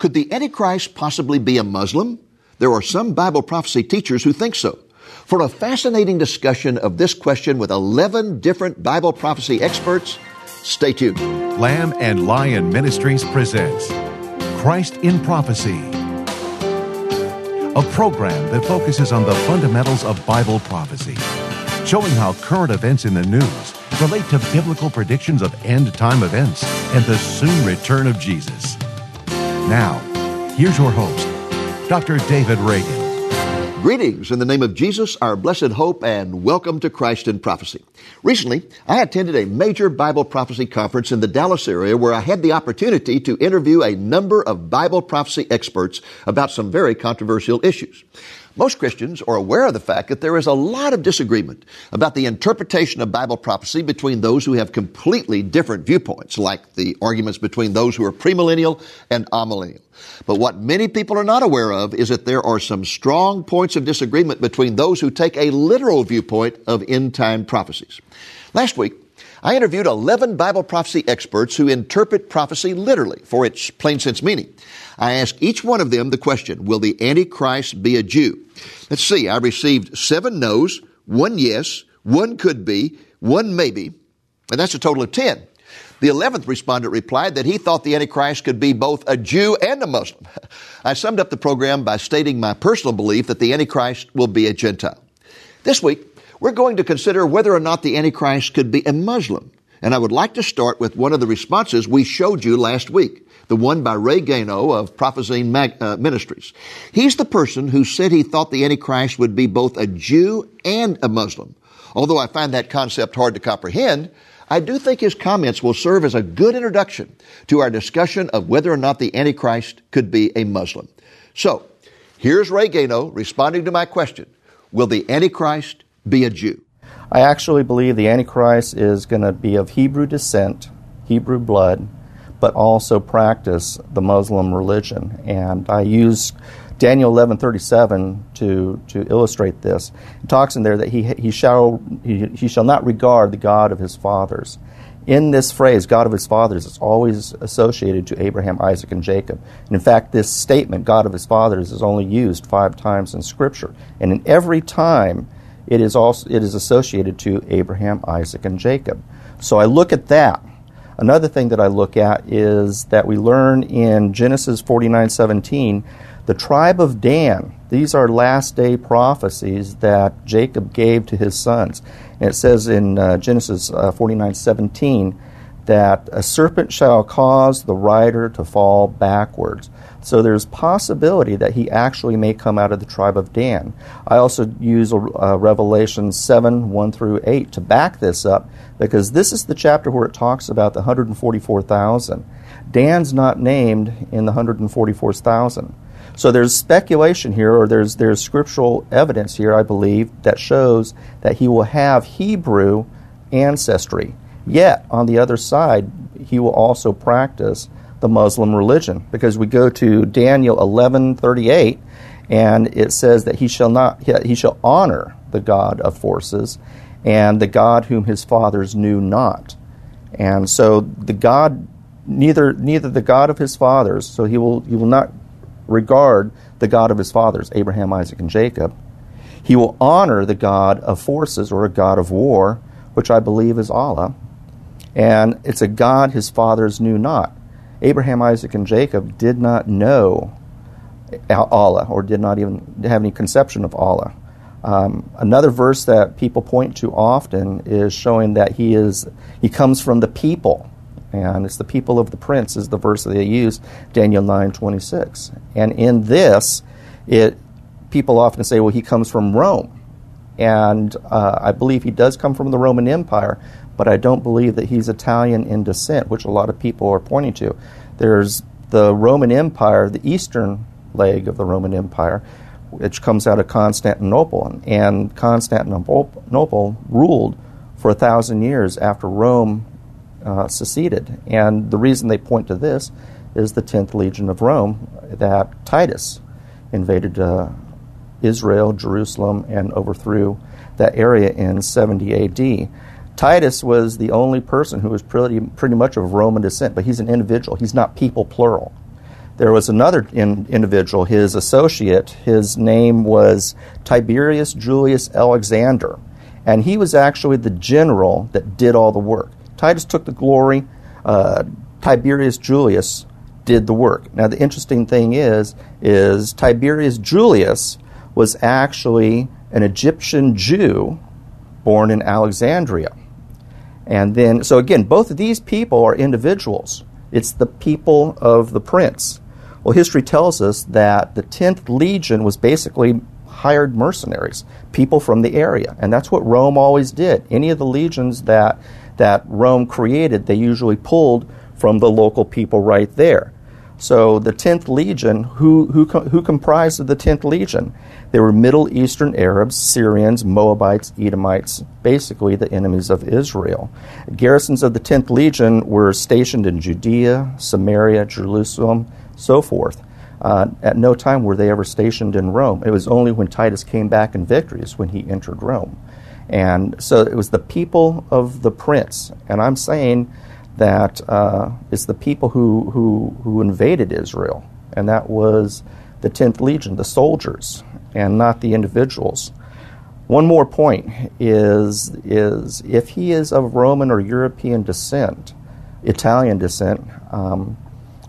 Could the Antichrist possibly be a Muslim? There are some Bible prophecy teachers who think so. For a fascinating discussion of this question with 11 different Bible prophecy experts, stay tuned. Lamb and Lion Ministries presents Christ in Prophecy, a program that focuses on the fundamentals of Bible prophecy, showing how current events in the news relate to biblical predictions of end-time events and the soon return of Jesus. Now, here's your host, Dr. David Reagan. Greetings in the name of Jesus, our blessed hope, and welcome to Christ in Prophecy. Recently, I attended a major Bible prophecy conference in the Dallas area where I had the opportunity to interview a number of Bible prophecy experts about some very controversial issues. Most Christians are aware of the fact that there is a lot of disagreement about the interpretation of Bible prophecy between those who have completely different viewpoints, like the arguments between those who are premillennial and amillennial. But what many people are not aware of is that there are some strong points of disagreement between those who take a literal viewpoint of end-time prophecies. Last week, I interviewed 11 Bible prophecy experts who interpret prophecy literally for its plain sense meaning. I asked each one of them the question, will the Antichrist be a Jew? Let's see, I received 7 no's, 1 yes, 1 could be, 1 maybe, and that's a total of 10. The 11th respondent replied that he thought the Antichrist could be both a Jew and a Muslim. I summed up the program by stating my personal belief that the Antichrist will be a Gentile. This week, we're going to consider whether or not the Antichrist could be a Muslim. And I would like to start with one of the responses we showed you last week, the one by Ray Gano of Prophecy Ministries. He's the person who said he thought the Antichrist would be both a Jew and a Muslim. Although I find that concept hard to comprehend, I do think his comments will serve as a good introduction to our discussion of whether or not the Antichrist could be a Muslim. So, here's Ray Gano responding to my question, will the Antichrist be a Jew? I actually believe the Antichrist is going to be of Hebrew descent, Hebrew blood, but also practice the Muslim religion. And I use Daniel 11:37 to illustrate this. It talks in there that he shall not regard the God of his fathers. In this phrase, God of his fathers, it's always associated to Abraham, Isaac, and Jacob. And in fact, this statement, God of his fathers, is only used 5 times in Scripture. And in every time, it is associated to Abraham, Isaac, and Jacob. So I look at that. Another thing that I look at is that we learn in Genesis 49:17, the tribe of Dan. These are last day prophecies that Jacob gave to his sons. And it says in Genesis 49:17 that a serpent shall cause the rider to fall backwards. So there's possibility that he actually may come out of the tribe of Dan. I also use Revelation 7:1-8 to back this up, because this is the chapter where it talks about the 144,000. Dan's not named in the 144,000. So there's speculation here, or there's scriptural evidence here, I believe, that shows that he will have Hebrew ancestry. Yet, on the other side, he will also practice the Muslim religion, because we go to Daniel 11:38, and it says that he shall honor the God of forces and the God whom his fathers knew not. And so the God, neither the God of his fathers, so he will not regard the God of his fathers, Abraham, Isaac, and Jacob. He will honor the God of forces, or a God of war, which I believe is Allah, and it's a God his fathers knew not. Abraham, Isaac, and Jacob did not know Allah, or did not even have any conception of Allah. Another verse that people point to often is showing that he comes from the people, and it's the people of the prince is the verse that they use, Daniel 9:26. And in this, people often say, well, he comes from Rome. And I believe he does come from the Roman Empire, but I don't believe that he's Italian in descent, which a lot of people are pointing to. There's the Roman Empire, the eastern leg of the Roman Empire, which comes out of Constantinople. And Constantinople ruled for 1,000 years after Rome seceded. And the reason they point to this is the 10th Legion of Rome, that Titus invaded Israel, Jerusalem, and overthrew that area in 70 A.D. Titus was the only person who was pretty much of Roman descent, but he's an individual. He's not people, plural. There was another individual, his associate. His name was Tiberius Julius Alexander, and he was actually the general that did all the work. Titus took the glory. Tiberius Julius did the work. Now, the interesting thing is Tiberius Julius was actually an Egyptian Jew born in Alexandria. And then, so again, both of these people are individuals. It's the people of the prince. Well, history tells us that the 10th Legion was basically hired mercenaries, people from the area. And that's what Rome always did. Any of the legions that Rome created, they usually pulled from the local people right there. So the 10th Legion, who comprised of the 10th Legion? They were Middle Eastern Arabs, Syrians, Moabites, Edomites, basically the enemies of Israel. Garrisons of the 10th Legion were stationed in Judea, Samaria, Jerusalem, so forth. At no time were they ever stationed in Rome. It was only when Titus came back in victory is when he entered Rome. And so it was the people of the prince. And I'm saying that it's the people who invaded Israel, and that was the 10th Legion, the soldiers, and not the individuals. One more point is if he is of Roman or European descent, Italian descent,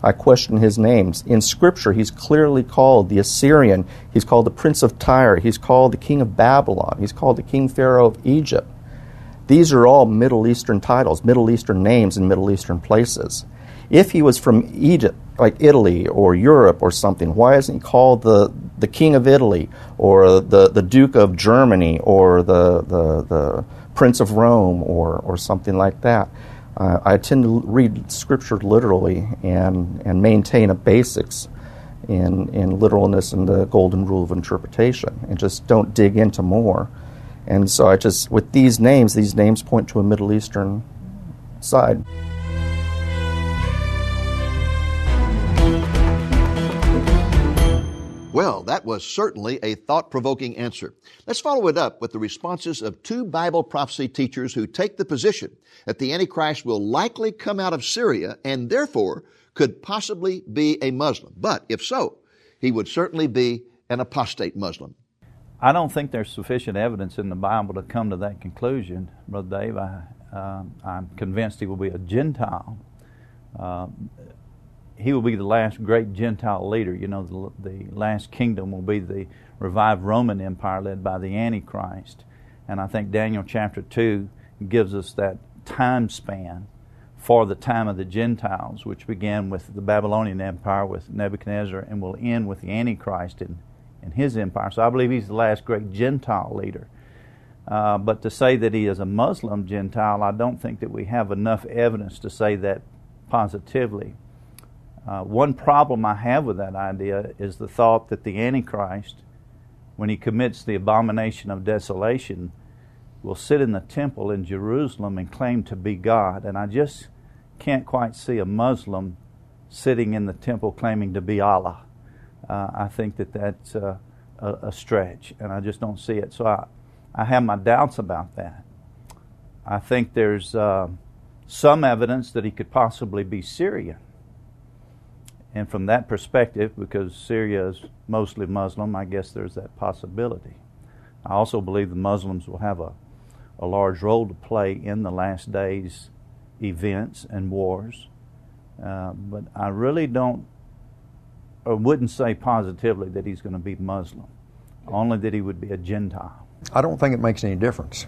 I question his names. In Scripture, he's clearly called the Assyrian. He's called the Prince of Tyre. He's called the King of Babylon. He's called the King Pharaoh of Egypt. These are all Middle Eastern titles, Middle Eastern names in Middle Eastern places. If he was from Egypt, like Italy or Europe or something, why isn't he called the King of Italy or the Duke of Germany or the Prince of Rome or something like that? I tend to read Scripture literally and maintain a basics in literalness and the golden rule of interpretation and just don't dig into more. And so I just, with these names point to a Middle Eastern side. Well, that was certainly a thought-provoking answer. Let's follow it up with the responses of two Bible prophecy teachers who take the position that the Antichrist will likely come out of Syria and therefore could possibly be a Muslim. But if so, he would certainly be an apostate Muslim. I don't think there's sufficient evidence in the Bible to come to that conclusion, Brother Dave. I'm convinced he will be a Gentile. He will be the last great Gentile leader. You know, the last kingdom will be the revived Roman Empire led by the Antichrist. And I think Daniel chapter 2 gives us that time span for the time of the Gentiles, which began with the Babylonian Empire with Nebuchadnezzar and will end with the Antichrist in his empire. So I believe he's the last great Gentile leader. But to say that he is a Muslim Gentile, I don't think that we have enough evidence to say that positively. One problem I have with that idea is the thought that the Antichrist, when he commits the abomination of desolation, will sit in the temple in Jerusalem and claim to be God. And I just can't quite see a Muslim sitting in the temple claiming to be Allah. I think that's a stretch, and I just don't see it. So I have my doubts about that. I think there's some evidence that he could possibly be Syrian. And from that perspective, because Syria is mostly Muslim, I guess there's that possibility. I also believe the Muslims will have a large role to play in the last days' events and wars. But I really don't, or wouldn't say positively that he's going to be Muslim, only that he would be a Gentile. I don't think it makes any difference,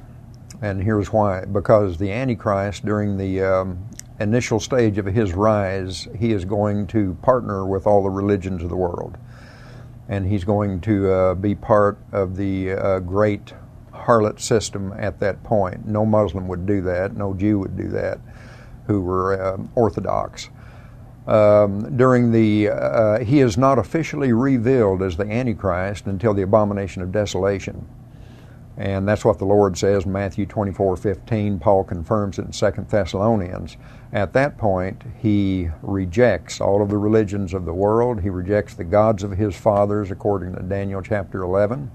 and here's why. Because the Antichrist, during the initial stage of his rise, he is going to partner with all the religions of the world, and he's going to be part of the great harlot system at that point. No Muslim would do that, no Jew would do that, who were Orthodox. He is not officially revealed as the Antichrist until the abomination of desolation. And that's what the Lord says in Matthew 24:15. Paul confirms it in 2 Thessalonians. At that point, he rejects all of the religions of the world. He rejects the gods of his fathers, according to Daniel chapter 11.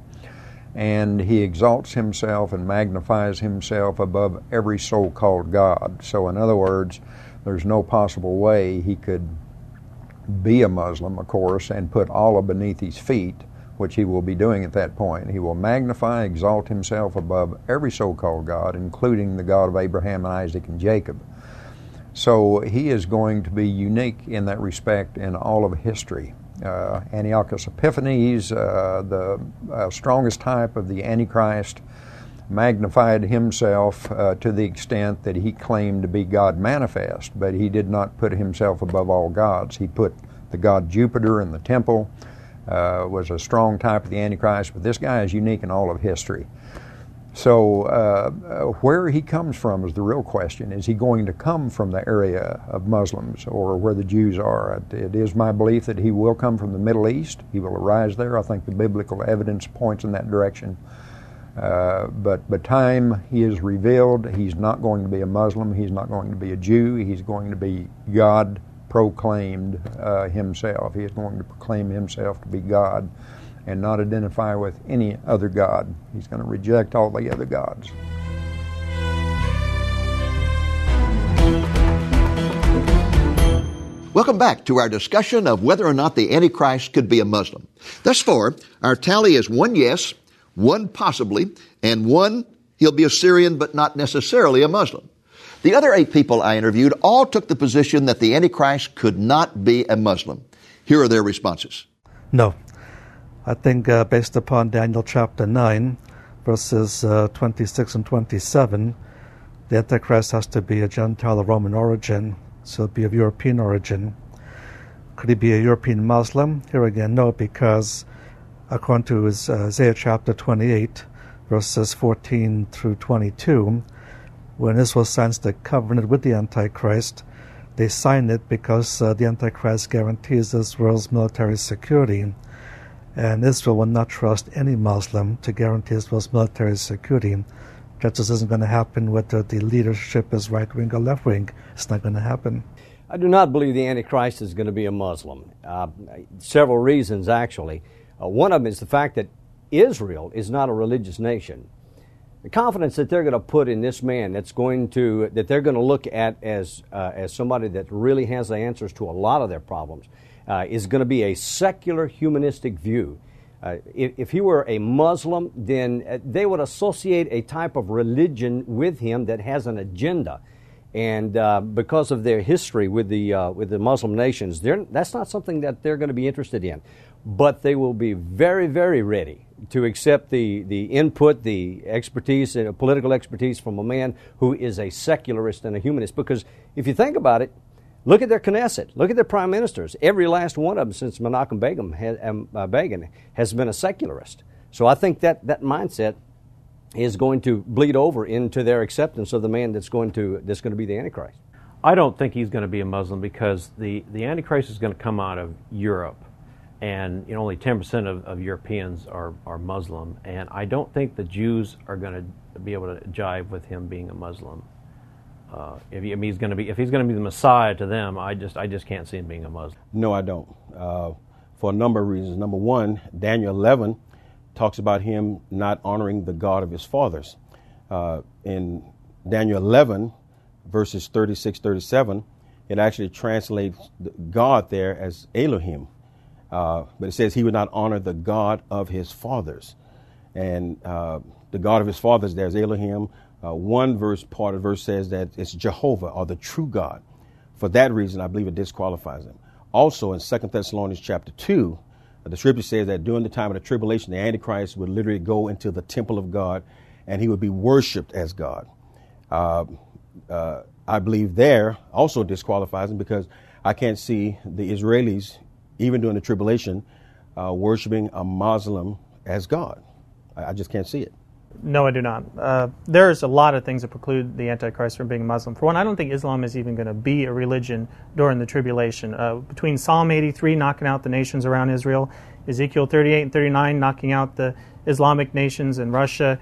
And he exalts himself and magnifies himself above every so-called God. So in other words, there's no possible way he could be a Muslim, of course, and put Allah beneath his feet, which he will be doing at that point. He will magnify, exalt himself above every so-called God, including the God of Abraham and Isaac and Jacob. So he is going to be unique in that respect in all of history. Antiochus Epiphanes, the strongest type of the Antichrist, magnified himself to the extent that he claimed to be God manifest, but he did not put himself above all gods. He put the god Jupiter in the temple, was a strong type of the Antichrist, but this guy is unique in all of history. So where he comes from is the real question. Is he going to come from the area of Muslims or where the Jews are? It is my belief that he will come from the Middle East. He will arise there. I think the biblical evidence points in that direction. But by time he is revealed, he's not going to be a Muslim. He's not going to be a Jew. He's going to be God proclaimed himself. He is going to proclaim himself to be God and not identify with any other god. He's going to reject all the other gods. Welcome back to our discussion of whether or not the Antichrist could be a Muslim. Thus far, our tally is one yes, one possibly, and one he'll be a Syrian but not necessarily a Muslim. The other 8 people I interviewed all took the position that the Antichrist could not be a Muslim. Here are their responses. No. I think based upon Daniel chapter 9, verses 26 and 27, the Antichrist has to be a Gentile of Roman origin, so it'd be of European origin. Could he be a European Muslim? Here again, no, because according to Isaiah chapter 28, verses 14 through 22, when Israel signs the covenant with the Antichrist, they sign it because the Antichrist guarantees Israel's military security. And Israel will not trust any Muslim to guarantee Israel's military security. That just isn't going to happen whether the leadership is right-wing or left-wing. It's not going to happen. I do not believe the Antichrist is going to be a Muslim. Several reasons, actually. One of them is the fact that Israel is not a religious nation. The confidence that they're going to put in this man that they're going to look at as somebody that really has the answers to a lot of their problems is going to be a secular humanistic view. If he were a Muslim, then they would associate a type of religion with him that has an agenda. And because of their history with the Muslim nations, that's not something that they're going to be interested in. But they will be very, very ready to accept the input, the expertise, political expertise from a man who is a secularist and a humanist. Because if you think about it, look at their Knesset, look at their prime ministers. Every last one of them since Menachem Begin has been a secularist. So I think that mindset is going to bleed over into their acceptance of the man that's going to be the Antichrist. I don't think he's going to be a Muslim because the Antichrist is going to come out of Europe, and only 10% of Europeans are Muslim, and I don't think the Jews are going to be able to jive with him being a Muslim. If he's going to be the Messiah to them, I just can't see him being a Muslim. No, I don't. For a number of reasons. Number one, Daniel 11 talks about him not honoring the God of his fathers. In Daniel 11, verses 36, 37, it actually translates God there as Elohim. But it says he would not honor the God of his fathers. And the God of his fathers, there's Elohim. One verse, part of the verse says that it's Jehovah or the true God. For that reason, I believe it disqualifies him. Also, in 2 Thessalonians chapter 2, the scripture says that during the time of the tribulation, the Antichrist would literally go into the temple of God and he would be worshiped as God. I believe there also disqualifies him because I can't see the Israelis, even during the tribulation, worshiping a Muslim as God. I just can't see it. No, I do not. There's a lot of things that preclude the Antichrist from being Muslim. For one, I don't think Islam is even going to be a religion during the tribulation. Between Psalm 83, knocking out the nations around Israel, Ezekiel 38 and 39, knocking out the Islamic nations and Russia,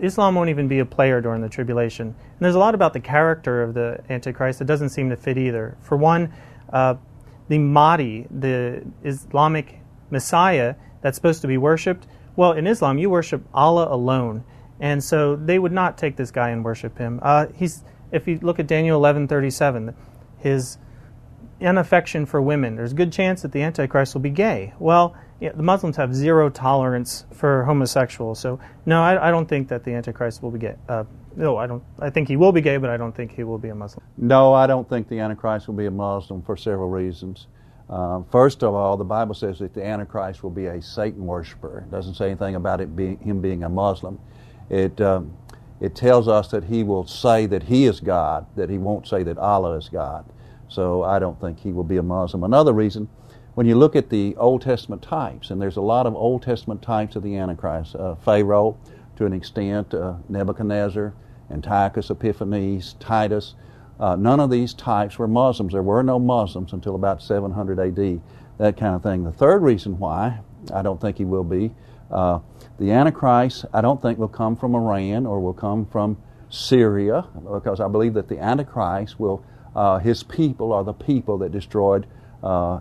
Islam won't even be a player during the tribulation. And there's a lot about the character of the Antichrist that doesn't seem to fit either. For one, the Mahdi, the Islamic Messiah that's supposed to be worshipped, well, in Islam, you worship Allah alone. And so they would not take this guy and worship him. If you look at Daniel 11:37, his unaffection for women. There's a good chance that the Antichrist will be gay. Well, yeah, the Muslims have zero tolerance for homosexuals. So no, I don't think that the Antichrist will be gay. No, I don't. I think he will be gay, but I don't think he will be a Muslim. No, I don't think the Antichrist will be a Muslim for several reasons. First of all, the Bible says that the Antichrist will be a Satan worshiper. It doesn't say anything about it being him being a Muslim. It tells us that he will say that he is God, that he won't say that Allah is God. So I don't think he will be a Muslim. Another reason, when you look at the Old Testament types, and there's a lot of Old Testament types of the Antichrist, Pharaoh to an extent, Nebuchadnezzar, Antiochus Epiphanes, Titus. None of these types were Muslims. There were no Muslims until about 700 AD, that kind of thing. The third reason why I don't think he will be, the Antichrist I don't think will come from Iran or will come from Syria, because I believe that the Antichrist will, his people are the people that destroyed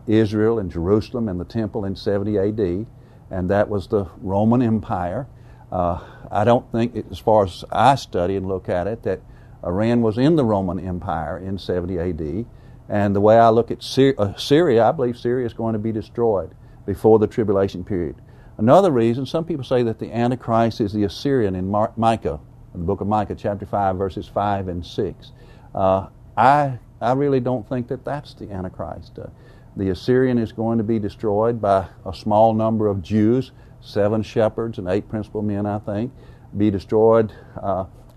Israel and Jerusalem and the temple in 70 AD, and that was the Roman Empire. I don't think, as far as I study and look at it, that Iran was in the Roman Empire in 70 AD. And the way I look at Syria, I believe Syria is going to be destroyed before the tribulation period. Another reason, some people say that the Antichrist is the Assyrian in Micah, in the book of Micah, chapter 5, verses 5 and 6. I really don't think that that's the Antichrist. The Assyrian is going to be destroyed by a small number of Jews, 7 shepherds and 8 principal men, I think, be destroyed.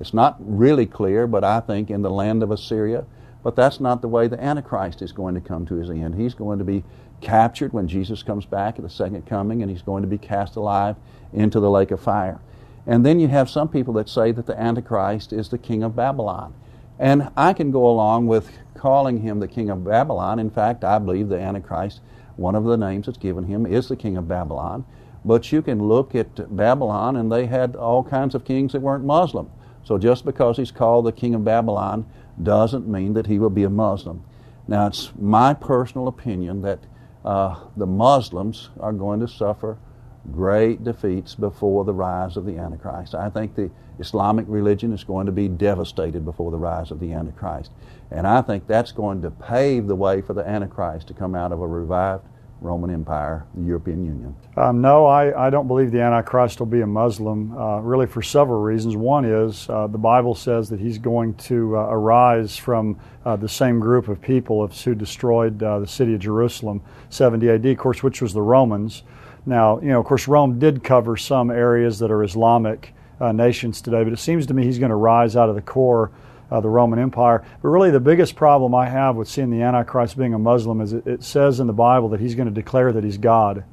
It's not really clear, but I think in the land of Assyria. But that's not the way the Antichrist is going to come to his end. He's going to be captured when Jesus comes back at the second coming, and he's going to be cast alive into the lake of fire. And then you have some people that say that the Antichrist is the king of Babylon. And I can go along with calling him the king of Babylon. In fact, I believe the Antichrist, one of the names that's given him, is the king of Babylon. But you can look at Babylon, and they had all kinds of kings that weren't Muslim. So just because he's called the king of Babylon doesn't mean that he will be a Muslim. Now, it's my personal opinion that the Muslims are going to suffer great defeats before the rise of the Antichrist. I think the Islamic religion is going to be devastated before the rise of the Antichrist. And I think that's going to pave the way for the Antichrist to come out of a revived Roman Empire, the European Union. No, I don't believe the Antichrist will be a Muslim, really for several reasons. One is the Bible says that he's going to arise from the same group of people who destroyed the city of Jerusalem, 70 AD, of course, which was the Romans. Now, you know, of course, Rome did cover some areas that are Islamic nations today, but it seems to me he's going to rise out of the core the Roman Empire. But really the biggest problem I have with seeing the Antichrist being a Muslim is it says in the Bible that he's going to declare that he's God.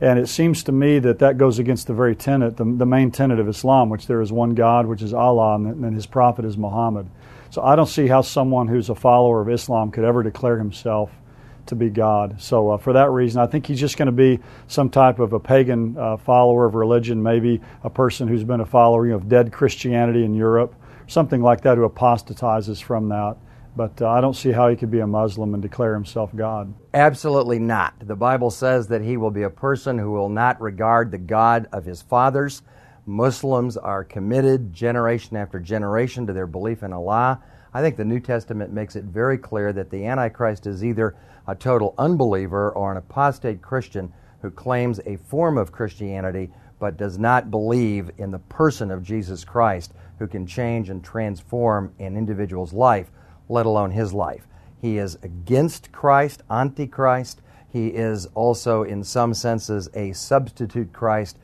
And it seems to me that that goes against the very tenet, the main tenet of Islam, which there is one God, which is Allah, and his prophet is Muhammad. So I don't see how someone who's a follower of Islam could ever declare himself to be God. So for that reason, I think he's just going to be some type of a pagan follower of religion, maybe a person who's been a follower of dead Christianity in Europe, something like that, who apostatizes from that. But I don't see how he could be a Muslim and declare himself God. Absolutely not. The Bible says that he will be a person who will not regard the God of his fathers. Muslims are committed generation after generation to their belief in Allah. I think the New Testament makes it very clear that the Antichrist is either a total unbeliever or an apostate Christian who claims a form of Christianity but does not believe in the person of Jesus Christ, who can change and transform an individual's life, let alone his life. He is against Christ, antichrist. He is also, in some senses, a substitute Christ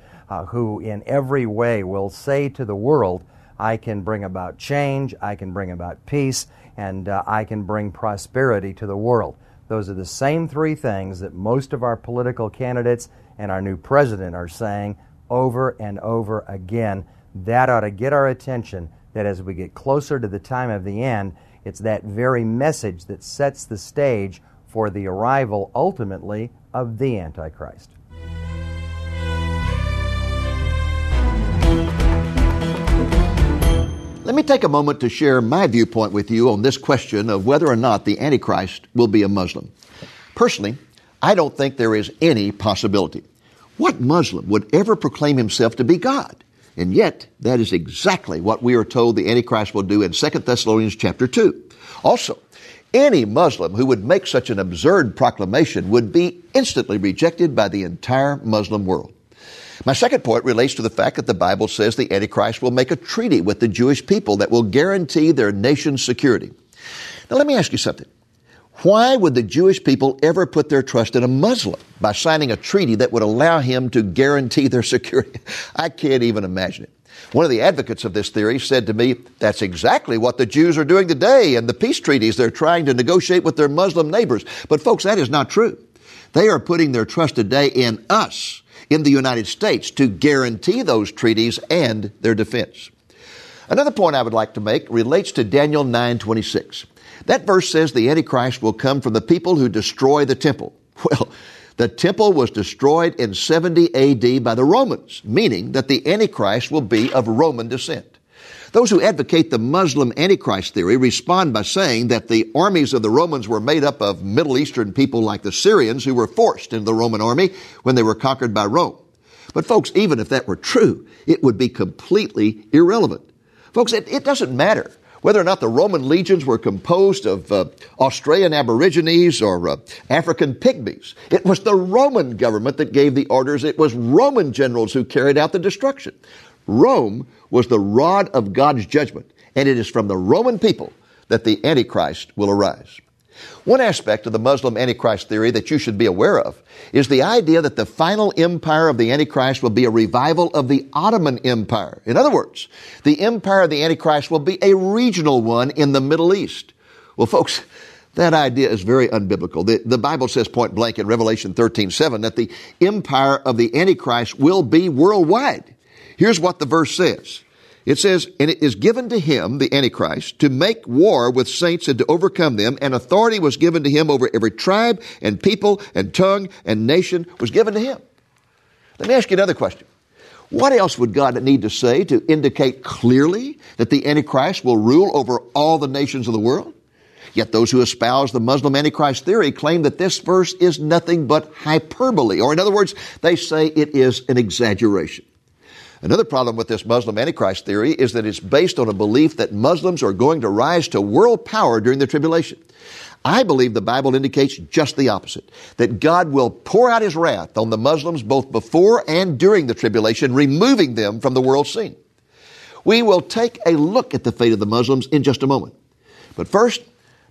who in every way will say to the world, I can bring about change, I can bring about peace, and I can bring prosperity to the world. Those are the same three things that most of our political candidates and our new president are saying over and over again. That ought to get our attention, that as we get closer to the time of the end, it's that very message that sets the stage for the arrival, ultimately, of the Antichrist. Let me take a moment to share my viewpoint with you on this question of whether or not the Antichrist will be a Muslim. Personally, I don't think there is any possibility. What Muslim would ever proclaim himself to be God? And yet, that is exactly what we are told the Antichrist will do in 2 Thessalonians chapter 2. Also, Any Muslim who would make such an absurd proclamation would be instantly rejected by the entire Muslim world. My second point relates to the fact that the Bible says the Antichrist will make a treaty with the Jewish people that will guarantee their nation's security. Now, let me ask you something. Why would the Jewish people ever put their trust in a Muslim by signing a treaty that would allow him to guarantee their security? I can't even imagine it. One of the advocates of this theory said to me, that's exactly what the Jews are doing today in the peace treaties they're trying to negotiate with their Muslim neighbors. But folks, that is not true. They are putting their trust today in us, in the United States, to guarantee those treaties and their defense. Another point I would like to make relates to Daniel 9:26. That verse says the Antichrist will come from the people who destroy the temple. Well, the temple was destroyed in 70 A.D. by the Romans, meaning that the Antichrist will be of Roman descent. Those who advocate the Muslim Antichrist theory respond by saying that the armies of the Romans were made up of Middle Eastern people like the Syrians who were forced into the Roman army when they were conquered by Rome. But folks, even if that were true, it would be completely irrelevant. Folks, it doesn't matter whether or not the Roman legions were composed of Australian Aborigines or African pygmies. It was the Roman government that gave the orders. It was Roman generals who carried out the destruction. Rome was the rod of God's judgment, and it is from the Roman people that the Antichrist will arise. One aspect of the Muslim Antichrist theory that you should be aware of is the idea that the final empire of the Antichrist will be a revival of the Ottoman Empire. In other words, the empire of the Antichrist will be a regional one in the Middle East. Well, folks, that idea is very unbiblical. The Bible says point blank in Revelation 13:7 that the empire of the Antichrist will be worldwide. Here's what the verse says. It says, and it is given to him, the Antichrist, to make war with saints and to overcome them. And authority was given to him over every tribe and people and tongue and nation was given to him. Let me ask you another question. What else would God need to say to indicate clearly that the Antichrist will rule over all the nations of the world? Yet those who espouse the Muslim Antichrist theory claim that this verse is nothing but hyperbole. Or in other words, they say it is an exaggeration. Another problem with this Muslim Antichrist theory is that it's based on a belief that Muslims are going to rise to world power during the tribulation. I believe the Bible indicates just the opposite, that God will pour out his wrath on the Muslims both before and during the tribulation, removing them from the world scene. We will take a look at the fate of the Muslims in just a moment. But first,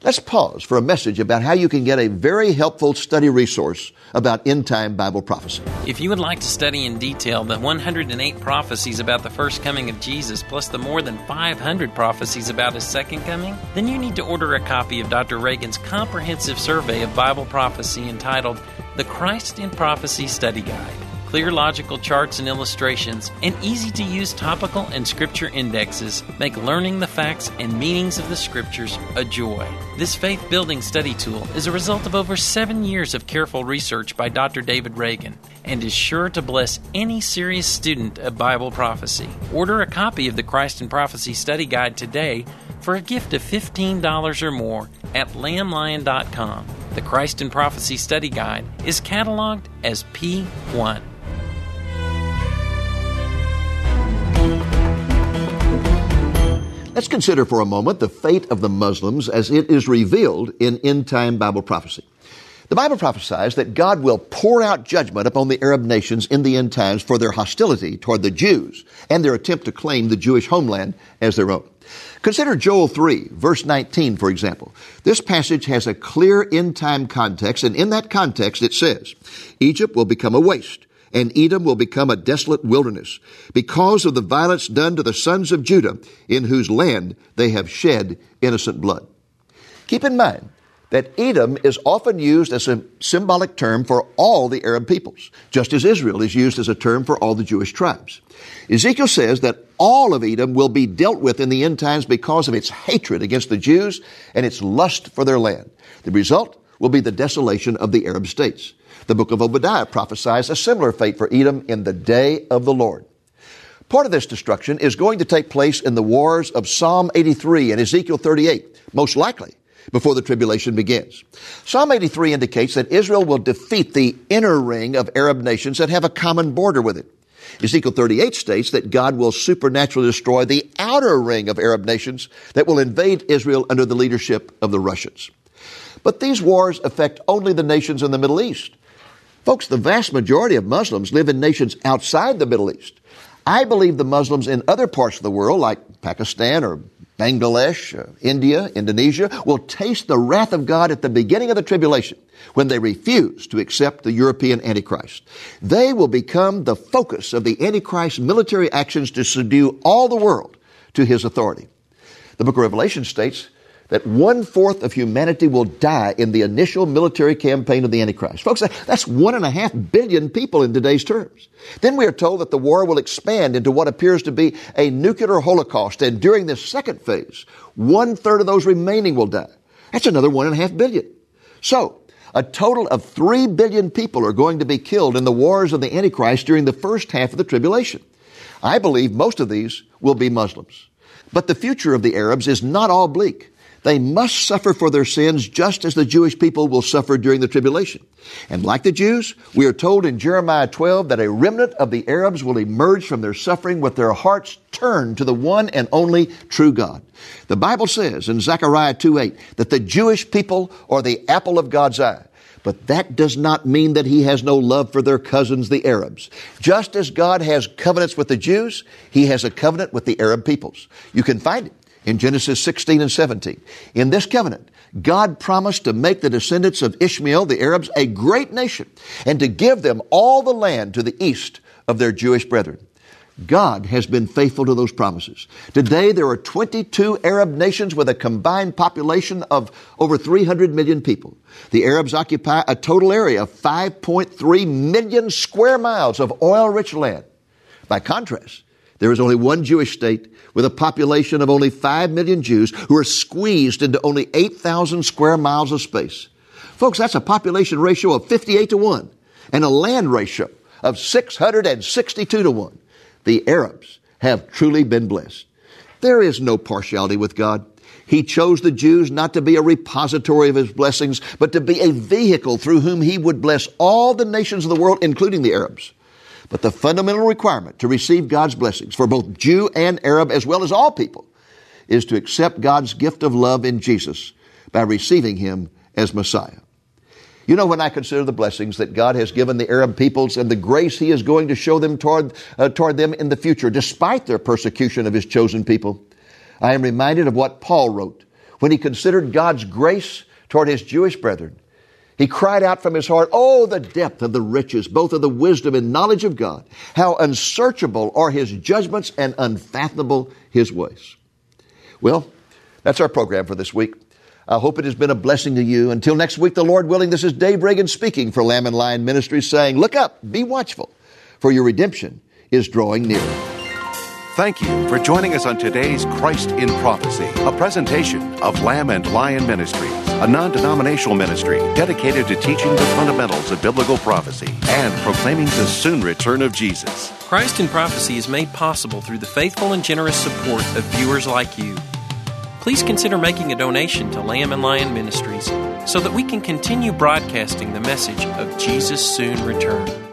let's pause for a message about how you can get a very helpful study resource about end-time Bible prophecy. If you would like to study in detail the 108 prophecies about the first coming of Jesus, plus the more than 500 prophecies about his second coming, then you need to order a copy of Dr. Reagan's comprehensive survey of Bible prophecy entitled The Christ in Prophecy Study Guide. Clear logical charts and illustrations, and easy-to-use topical and scripture indexes make learning the facts and meanings of the scriptures a joy. This faith-building study tool is a result of over 7 years of careful research by Dr. David Reagan and is sure to bless any serious student of Bible prophecy. Order a copy of the Christ in Prophecy Study Guide today for a gift of $15 or more at lamblion.com. The Christ in Prophecy Study Guide is cataloged as P1. Let's consider for a moment the fate of the Muslims as it is revealed in end-time Bible prophecy. The Bible prophesies that God will pour out judgment upon the Arab nations in the end times for their hostility toward the Jews and their attempt to claim the Jewish homeland as their own. Consider Joel 3, verse 19, for example. This passage has a clear end-time context, and in that context it says, Egypt will become a waste, and Edom will become a desolate wilderness because of the violence done to the sons of Judah, in whose land they have shed innocent blood. Keep in mind that Edom is often used as a symbolic term for all the Arab peoples, just as Israel is used as a term for all the Jewish tribes. Ezekiel says that all of Edom will be dealt with in the end times because of its hatred against the Jews and its lust for their land. The result will be the desolation of the Arab states. The book of Obadiah prophesies a similar fate for Edom in the day of the Lord. Part of this destruction is going to take place in the wars of Psalm 83 and Ezekiel 38, most likely before the tribulation begins. Psalm 83 indicates that Israel will defeat the inner ring of Arab nations that have a common border with it. Ezekiel 38 states that God will supernaturally destroy the outer ring of Arab nations that will invade Israel under the leadership of the Russians. But these wars affect only the nations in the Middle East. Folks, the vast majority of Muslims live in nations outside the Middle East. I believe the Muslims in other parts of the world, like Pakistan or Bangladesh, India, Indonesia, will taste the wrath of God at the beginning of the tribulation when they refuse to accept the European Antichrist. They will become the focus of the Antichrist's military actions to subdue all the world to his authority. The book of Revelation states that 1/4 of humanity will die in the initial military campaign of the Antichrist. Folks, that's 1.5 billion people in today's terms. Then we are told that the war will expand into what appears to be a nuclear holocaust, and during this second phase, 1/3 of those remaining will die. That's another 1.5 billion. So, a total of 3 billion people are going to be killed in the wars of the Antichrist during the first half of the tribulation. I believe most of these will be Muslims. But the future of the Arabs is not all bleak. They must suffer for their sins just as the Jewish people will suffer during the tribulation. And like the Jews, we are told in Jeremiah 12 that a remnant of the Arabs will emerge from their suffering with their hearts turned to the one and only true God. The Bible says in Zechariah 2:8 that the Jewish people are the apple of God's eye. But that does not mean that he has no love for their cousins, the Arabs. Just as God has covenants with the Jews, he has a covenant with the Arab peoples. You can find it in Genesis 16 and 17. In this covenant, God promised to make the descendants of Ishmael, the Arabs, a great nation, and to give them all the land to the east of their Jewish brethren. God has been faithful to those promises. Today, there are 22 Arab nations with a combined population of over 300 million people. The Arabs occupy a total area of 5.3 million square miles of oil-rich land. By contrast, there is only one Jewish state with a population of only 5 million Jews who are squeezed into only 8,000 square miles of space. Folks, that's a population ratio of 58-1 and a land ratio of 662-1. The Arabs have truly been blessed. There is no partiality with God. He chose the Jews not to be a repository of his blessings, but to be a vehicle through whom he would bless all the nations of the world, including the Arabs. But the fundamental requirement to receive God's blessings for both Jew and Arab, as well as all people, is to accept God's gift of love in Jesus by receiving him as Messiah. You know, when I consider the blessings that God has given the Arab peoples and the grace he is going to show them toward them in the future, despite their persecution of his chosen people, I am reminded of what Paul wrote when he considered God's grace toward his Jewish brethren. He cried out from his heart, "Oh, the depth of the riches, both of the wisdom and knowledge of God. How unsearchable are his judgments and unfathomable his ways." Well, that's our program for this week. I hope it has been a blessing to you. Until next week, the Lord willing, this is Dave Reagan speaking for Lamb and Lion Ministries, saying, look up, be watchful, for your redemption is drawing near. Thank you for joining us on today's Christ in Prophecy, a presentation of Lamb and Lion Ministries, a non-denominational ministry dedicated to teaching the fundamentals of biblical prophecy and proclaiming the soon return of Jesus. Christ in Prophecy is made possible through the faithful and generous support of viewers like you. Please consider making a donation to Lamb and Lion Ministries so that we can continue broadcasting the message of Jesus' soon return.